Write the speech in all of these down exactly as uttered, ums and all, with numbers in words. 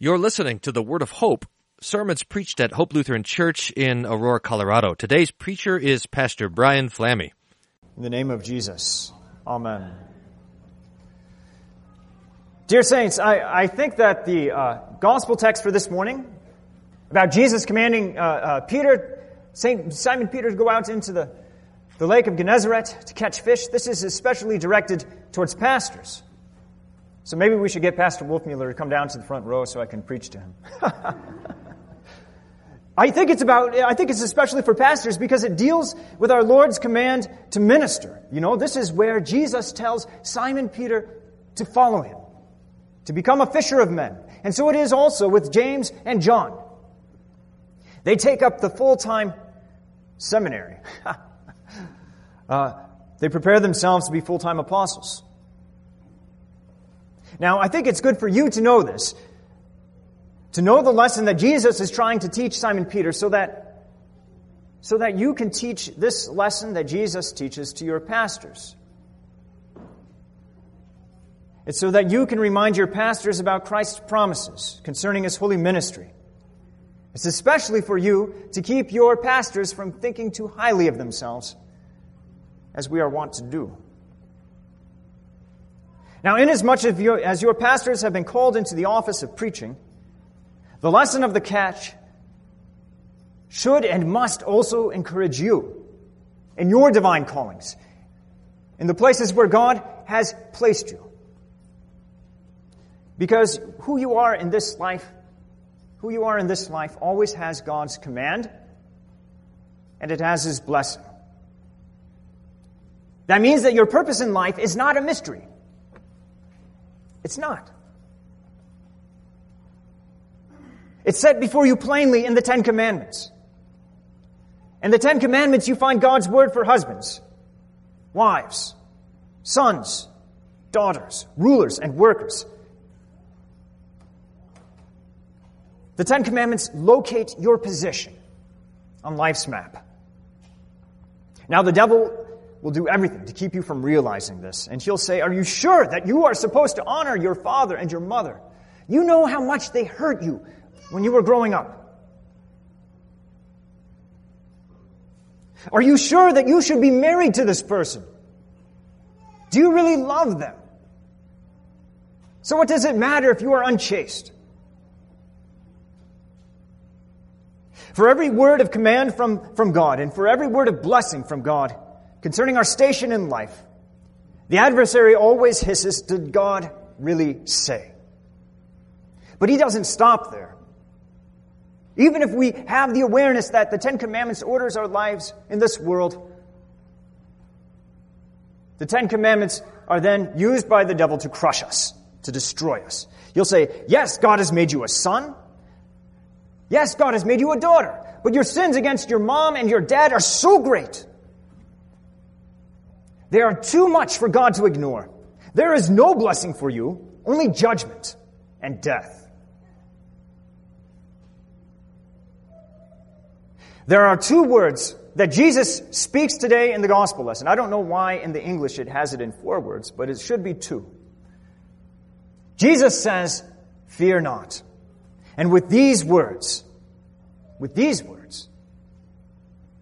You're listening to the Word of Hope, sermons preached at Hope Lutheran Church in Aurora, Colorado. Today's preacher is Pastor Brian Flamme. In the name of Jesus, amen. Dear saints, I, I think that the uh, gospel text for this morning, about Jesus commanding uh, uh, Peter, Saint Simon Peter, to go out into the, the lake of Gennesaret to catch fish, this is especially directed towards pastors. So maybe we should get Pastor Wolfmuller to come down to the front row so I can preach to him. I think it's about, I think it's especially for pastors because it deals with our Lord's command to minister. You know, this is where Jesus tells Simon Peter to follow him, to become a fisher of men. And so it is also with James and John. They take up the full-time seminary. uh, they prepare themselves to be full-time apostles. Now, I think it's good for you to know this, to know the lesson that Jesus is trying to teach Simon Peter so that, so that you can teach this lesson that Jesus teaches to your pastors. It's so that you can remind your pastors about Christ's promises concerning His holy ministry. It's especially for you to keep your pastors from thinking too highly of themselves, as we are wont to do. Now, inasmuch as your, as your pastors have been called into the office of preaching, the lesson of the catch should and must also encourage you in your divine callings, in the places where God has placed you. Because who you are in this life, who you are in this life always has God's command, and it has His blessing. That means that your purpose in life is not a mystery. It's not. It's set before you plainly in the Ten Commandments. In the Ten Commandments, you find God's word for husbands, wives, sons, daughters, rulers, and workers. The Ten Commandments locate your position on life's map. Now, the devil will do everything to keep you from realizing this. And he'll say, are you sure that you are supposed to honor your father and your mother? You know how much they hurt you when you were growing up. Are you sure that you should be married to this person? Do you really love them? So what does it matter if you are unchaste? For every word of command from, from God and for every word of blessing from God, concerning our station in life, the adversary always hisses, did God really say? But he doesn't stop there. Even if we have the awareness that the Ten Commandments orders our lives in this world, the Ten Commandments are then used by the devil to crush us, to destroy us. You'll say, yes, God has made you a son. Yes, God has made you a daughter. But your sins against your mom and your dad are so great. They are too much for God to ignore. There is no blessing for you, only judgment and death. There are two words that Jesus speaks today in the gospel lesson. I don't know why in the English it has it in four words, but it should be two. Jesus says, fear not. And with these words, with these words,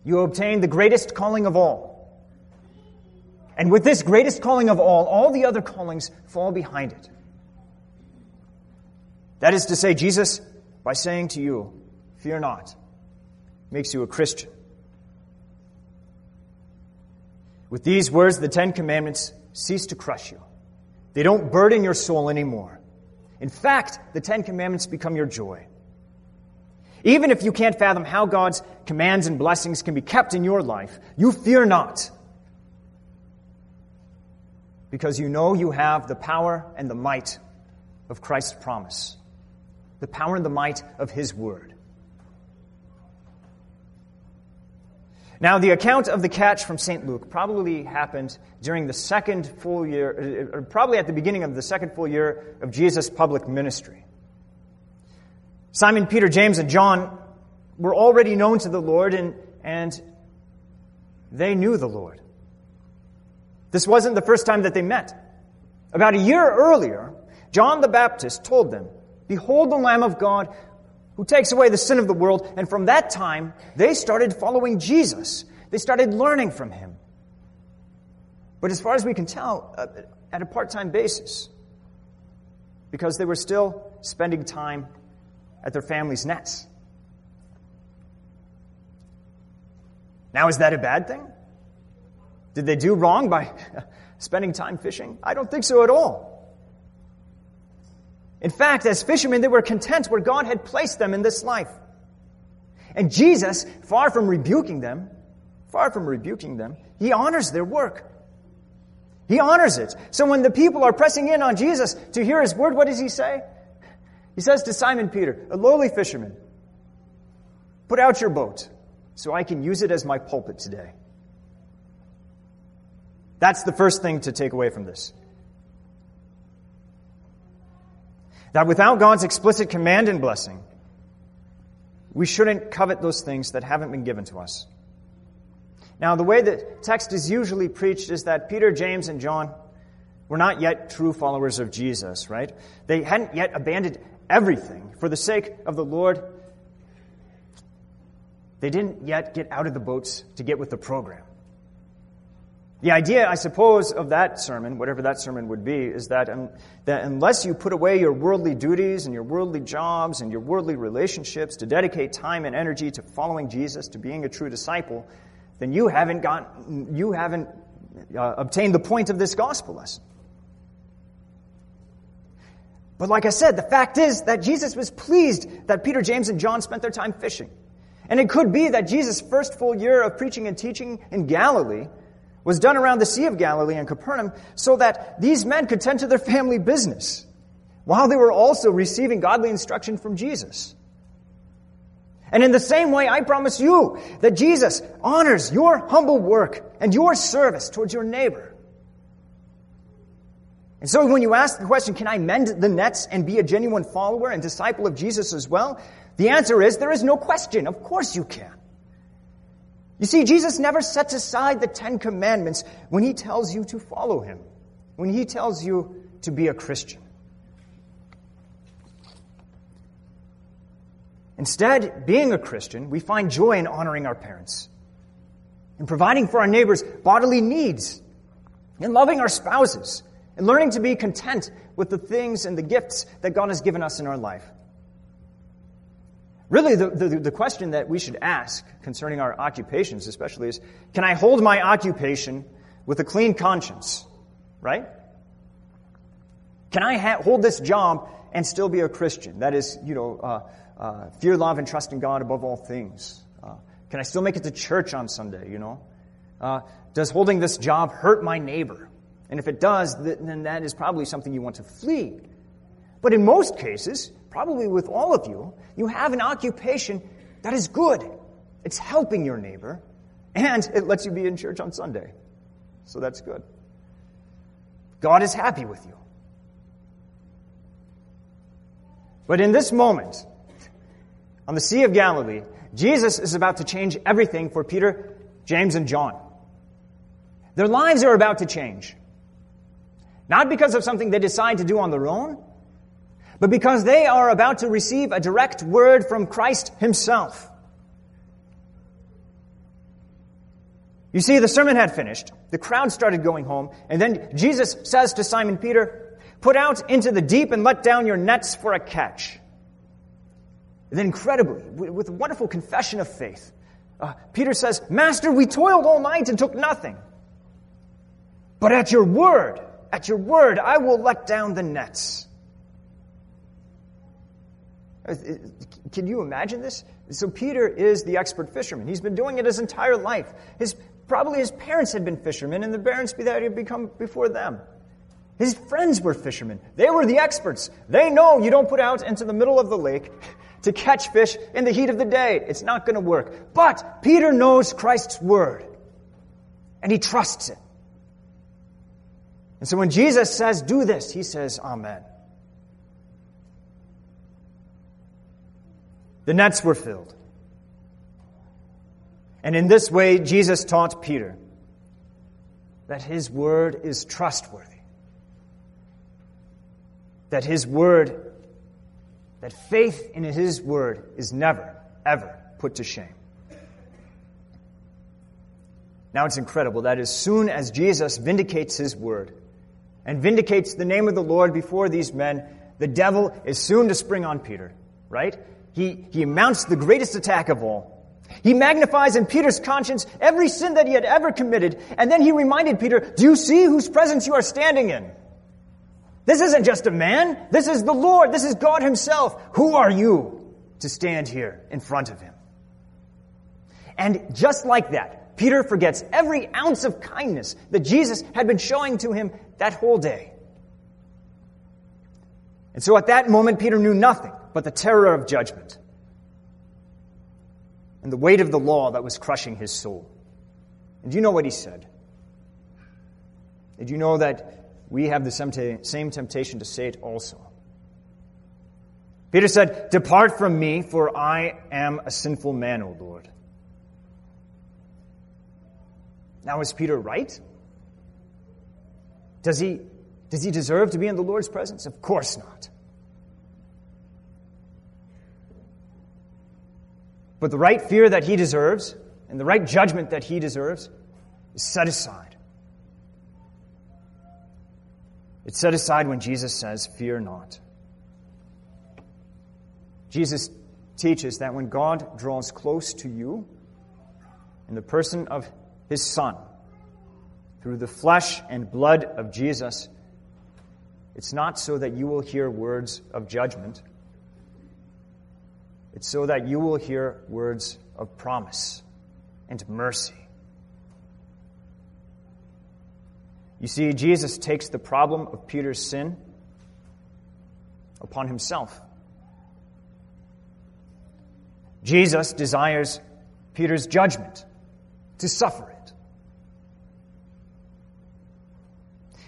you obtain the greatest calling of all. And with this greatest calling of all, all the other callings fall behind it. That is to say, Jesus, by saying to you, fear not, makes you a Christian. With these words, the Ten Commandments cease to crush you. They don't burden your soul anymore. In fact, the Ten Commandments become your joy. Even if you can't fathom how God's commands and blessings can be kept in your life, you fear not. Because you know you have the power and the might of Christ's promise, the power and the might of His word. Now, the account of the catch from Saint Luke probably happened during the second full year, or probably at the beginning of the second full year of Jesus' public ministry. Simon, Peter, James, and John were already known to the Lord, and, and they knew the Lord. This wasn't the first time that they met. About a year earlier, John the Baptist told them Behold the Lamb of God who takes away the sin of the world. And from that time, they started following Jesus. They started learning from him. But as far as we can tell, uh, at a part-time basis, because they were still spending time at their family's nets. Now, is that a bad thing? Did they do wrong by spending time fishing? I don't think so at all. In fact, as fishermen, they were content where God had placed them in this life. And Jesus, far from rebuking them, far from rebuking them, he honors their work. He honors it. So when the people are pressing in on Jesus to hear his word, what does he say? He says to Simon Peter, a lowly fisherman, put out your boat so I can use it as my pulpit today. That's the first thing to take away from this. That without God's explicit command and blessing, we shouldn't covet those things that haven't been given to us. Now, the way that text is usually preached is that Peter, James, and John were not yet true followers of Jesus, right? They hadn't yet abandoned everything for the sake of the Lord. They didn't yet get out of the boats to get with the program. The idea, I suppose, of that sermon, whatever that sermon would be, is that, um, that unless you put away your worldly duties and your worldly jobs and your worldly relationships to dedicate time and energy to following Jesus, to being a true disciple, then you haven't gotten, you haven't uh, obtained the point of this gospel lesson. But like I said, the fact is that Jesus was pleased that Peter, James, and John spent their time fishing. And it could be that Jesus' first full year of preaching and teaching in Galilee was done around the Sea of Galilee and Capernaum so that these men could tend to their family business while they were also receiving godly instruction from Jesus. And in the same way, I promise you that Jesus honors your humble work and your service towards your neighbor. And so when you ask the question, can I mend the nets and be a genuine follower and disciple of Jesus as well? The answer is, there is no question. Of course you can. You see, Jesus never sets aside the Ten Commandments when he tells you to follow him, when he tells you to be a Christian. Instead, being a Christian, we find joy in honoring our parents, in providing for our neighbors' bodily needs, in loving our spouses, in learning to be content with the things and the gifts that God has given us in our life. Really, the, the, the question that we should ask concerning our occupations especially is, can I hold my occupation with a clean conscience, right? Can I ha- hold this job and still be a Christian? That is, you know, uh, uh, fear, love, and trust in God above all things. Uh, can I still make it to church on Sunday, you know? Uh, does holding this job hurt my neighbor? And if it does, th- then that is probably something you want to flee. But in most cases, probably with all of you, you have an occupation that is good. It's helping your neighbor, and it lets you be in church on Sunday. So that's good. God is happy with you. But in this moment, on the Sea of Galilee, Jesus is about to change everything for Peter, James, and John. Their lives are about to change. Not because of something they decide to do on their own, but because they are about to receive a direct word from Christ himself. You see, the sermon had finished. The crowd started going home. And then Jesus says to Simon Peter, put out into the deep and let down your nets for a catch. And then incredibly, with a wonderful confession of faith, uh, Peter says, Master, we toiled all night and took nothing. But at your word, at your word, I will let down the nets. Can you imagine this? So Peter is the expert fisherman. He's been doing it his entire life. His probably his parents had been fishermen, and the parents that had become before them. His friends were fishermen. They were the experts. They know you don't put out into the middle of the lake to catch fish in the heat of the day. It's not going to work. But Peter knows Christ's word, and he trusts it. And so when Jesus says, do this, he says, amen. The nets were filled. And in this way, Jesus taught Peter that his word is trustworthy, that his word that faith in His Word is never, ever put to shame. Now it's incredible that as soon as Jesus vindicates His Word and vindicates the name of the Lord before these men, the devil is soon to spring on Peter, right? He, he mounts the greatest attack of all. He magnifies in Peter's conscience every sin that he had ever committed, and then he reminded Peter, "Do you see whose presence you are standing in? This isn't just a man. This is the Lord. This is God Himself. Who are you to stand here in front of Him?" And just like that, Peter forgets every ounce of kindness that Jesus had been showing to him that whole day. And so at that moment, Peter knew nothing but the terror of judgment and the weight of the law that was crushing his soul. And do you know what he said? Did you know that we have the same temptation to say it also? Peter said, "Depart from me, for I am a sinful man, O Lord." Now, is Peter right? Does he, does he deserve to be in the Lord's presence? Of course not. But the right fear that he deserves and the right judgment that he deserves is set aside. It's set aside when Jesus says, "Fear not." Jesus teaches that when God draws close to you in the person of His Son, through the flesh and blood of Jesus, it's not so that you will hear words of judgment. It's so that you will hear words of promise and mercy. You see, Jesus takes the problem of Peter's sin upon Himself. Jesus desires Peter's judgment, to suffer it.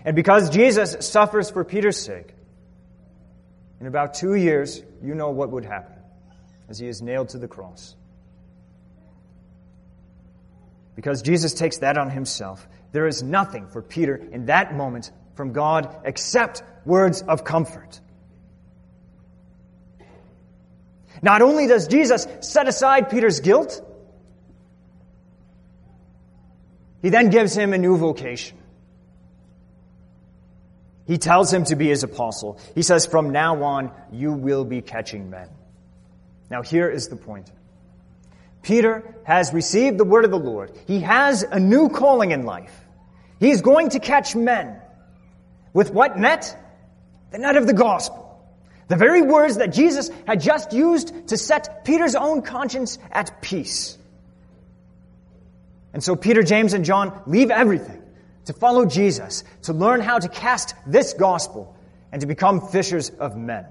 And because Jesus suffers for Peter's sake, in about two years, you know what would happen as He is nailed to the cross. Because Jesus takes that on Himself, there is nothing for Peter in that moment from God except words of comfort. Not only does Jesus set aside Peter's guilt, He then gives him a new vocation. He tells him to be His apostle. He says, "From now on, you will be catching men." Now, here is the point. Peter has received the word of the Lord. He has a new calling in life. He's going to catch men. With what net? The net of the gospel. The very words that Jesus had just used to set Peter's own conscience at peace. And so Peter, James, and John leave everything to follow Jesus, to learn how to cast this gospel, and to become fishers of men.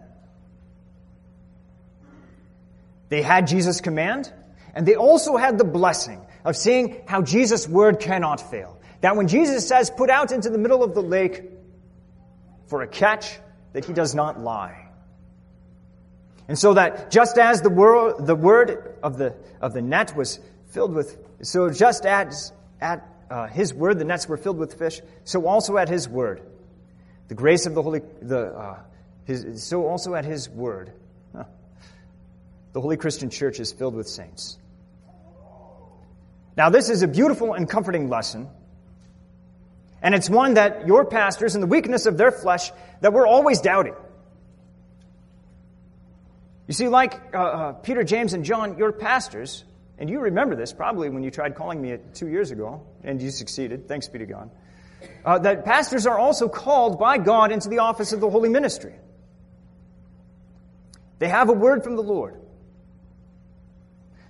They had Jesus' command, and they also had the blessing of seeing how Jesus' word cannot fail. That when Jesus says, "Put out into the middle of the lake for a catch," that He does not lie. And so that just as the word, the word of the of the net was filled with, so just as at uh, His word the nets were filled with fish, so also at His word, the grace of the Holy, the uh, his, so also at His word. The Holy Christian Church is filled with saints. Now, this is a beautiful and comforting lesson, and it's one that your pastors, in the weakness of their flesh, that we're always doubting. You see, like uh, uh, Peter, James, and John, your pastors, and you remember this probably when you tried calling me two years ago, and you succeeded, thanks be to God, uh, that pastors are also called by God into the office of the holy ministry. They have a word from the Lord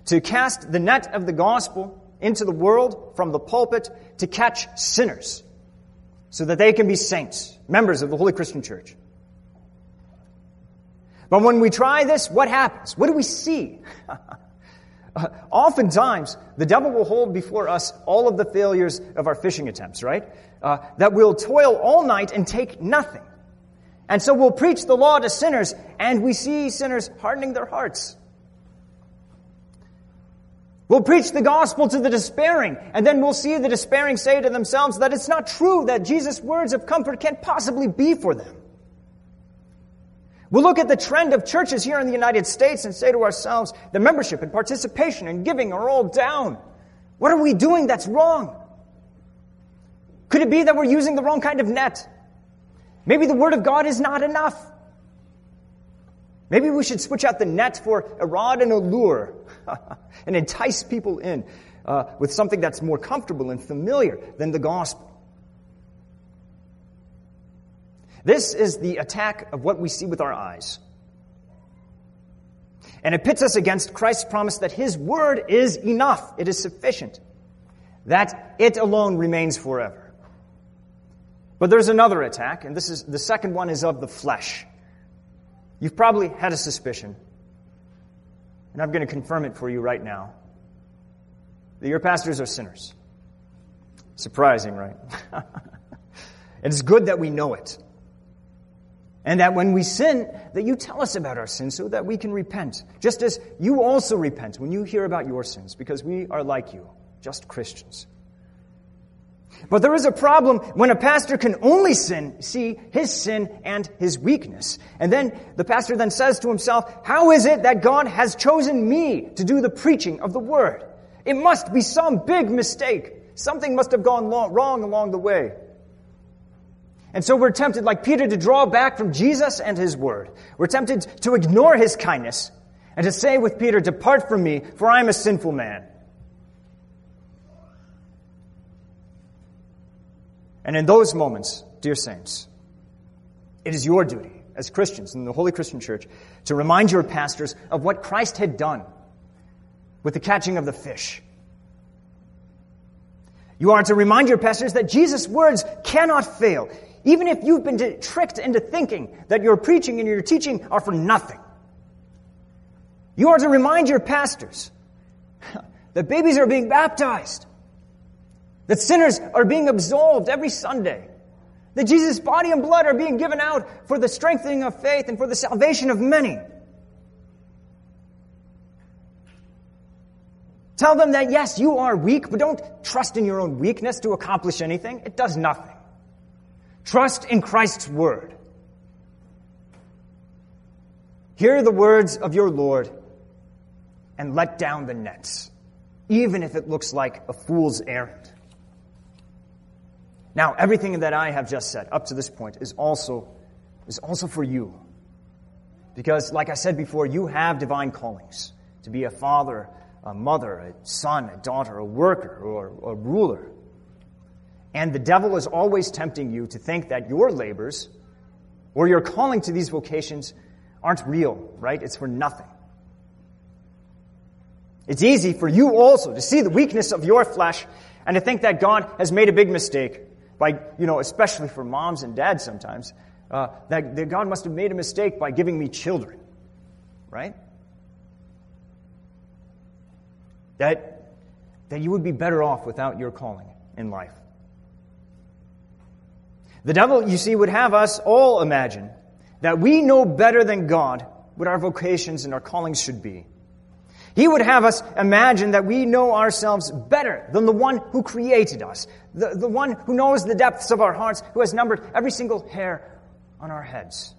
to cast the net of the gospel into the world from the pulpit to catch sinners so that they can be saints, members of the Holy Christian Church. But when we try this, what happens? What do we see? Oftentimes, the devil will hold before us all of the failures of our fishing attempts, right? Uh, that we'll toil all night and take nothing. And so we'll preach the law to sinners, and we see sinners hardening their hearts. We'll preach the gospel to the despairing, and then we'll see the despairing say to themselves that it's not true that Jesus' words of comfort can't possibly be for them. We'll look at the trend of churches here in the United States and say to ourselves, the membership and participation and giving are all down. What are we doing that's wrong? Could it be that we're using the wrong kind of net? Maybe the Word of God is not enough. Maybe we should switch out the net for a rod and a lure and entice people in uh, with something that's more comfortable and familiar than the gospel. This is the attack of what we see with our eyes. And it pits us against Christ's promise that His Word is enough, it is sufficient, that it alone remains forever. But there's another attack, and this is the second one is of the flesh. You've probably had a suspicion, and I'm going to confirm it for you right now, that your pastors are sinners. Surprising, right? And it's good that we know it. And that when we sin, that you tell us about our sins so that we can repent, just as you also repent when you hear about your sins, because we are like you, just Christians. But there is a problem when a pastor can only sin, see his sin and his weakness. And then the pastor then says to himself, how is it that God has chosen me to do the preaching of the Word? It must be some big mistake. Something must have gone long, wrong along the way. And so we're tempted, like Peter, to draw back from Jesus and His Word. We're tempted to ignore His kindness and to say with Peter, depart from me, for I am a sinful man. And in those moments, dear saints, it is your duty as Christians in the Holy Christian Church to remind your pastors of what Christ had done with the catching of the fish. You are to remind your pastors that Jesus' words cannot fail, even if you've been tricked into thinking that your preaching and your teaching are for nothing. You are to remind your pastors that babies are being baptized, that sinners are being absolved every Sunday, that Jesus' body and blood are being given out for the strengthening of faith and for the salvation of many. Tell them that, yes, you are weak, but don't trust in your own weakness to accomplish anything. It does nothing. Trust in Christ's Word. Hear the words of your Lord and let down the nets, even if it looks like a fool's errand. Now, everything that I have just said up to this point is also, is also for you. Because, like I said before, you have divine callings to be a father, a mother, a son, a daughter, a worker, or a ruler. And the devil is always tempting you to think that your labors or your calling to these vocations aren't real, right? It's for nothing. It's easy for you also to see the weakness of your flesh and to think that God has made a big mistake by, you know, especially for moms and dads sometimes, uh, that, that God must have made a mistake by giving me children, right? That that you would be better off without your calling in life. The devil, you see, would have us all imagine that we know better than God what our vocations and our callings should be. He would have us imagine that we know ourselves better than the one who created us, the, the one who knows the depths of our hearts, who has numbered every single hair on our heads.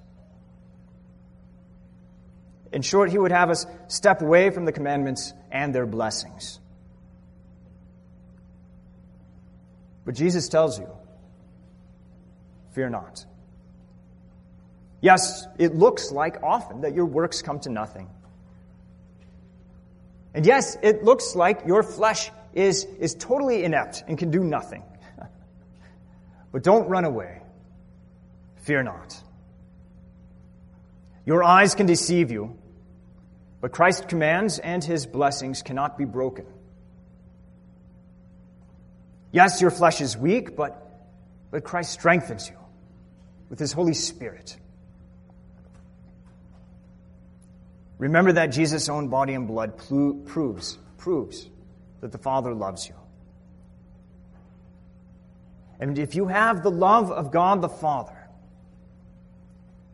In short, he would have us step away from the commandments and their blessings. But Jesus tells you, fear not. Yes, it looks like often that your works come to nothing. And yes, it looks like your flesh is, is totally inept and can do nothing. But don't run away. Fear not. Your eyes can deceive you, but Christ's commands and His blessings cannot be broken. Yes, your flesh is weak, but, but Christ strengthens you with His Holy Spirit. Remember that Jesus' own body and blood plu- proves, proves that the Father loves you. And if you have the love of God the Father,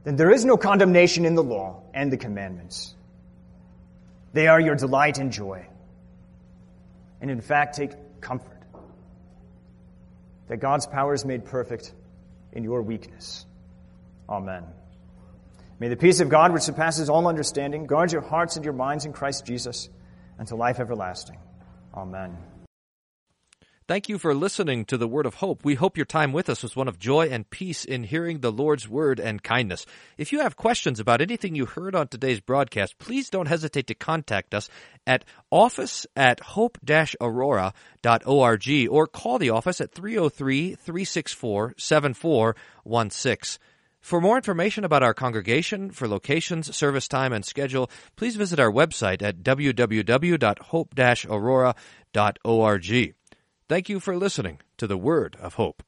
then there is no condemnation in the law and the commandments. They are your delight and joy. And in fact, take comfort that God's power is made perfect in your weakness. Amen. May the peace of God, which surpasses all understanding, guard your hearts and your minds in Christ Jesus unto life everlasting. Amen. Thank you for listening to the Word of Hope. We hope your time with us was one of joy and peace in hearing the Lord's word and kindness. If you have questions about anything you heard on today's broadcast, please don't hesitate to contact us at office at hope dash aurora dot org or call the office at three oh three, three six four, seven four one six. For more information about our congregation, for locations, service time, and schedule, please visit our website at w w w dot hope dash aurora dot org. Thank you for listening to the Word of Hope.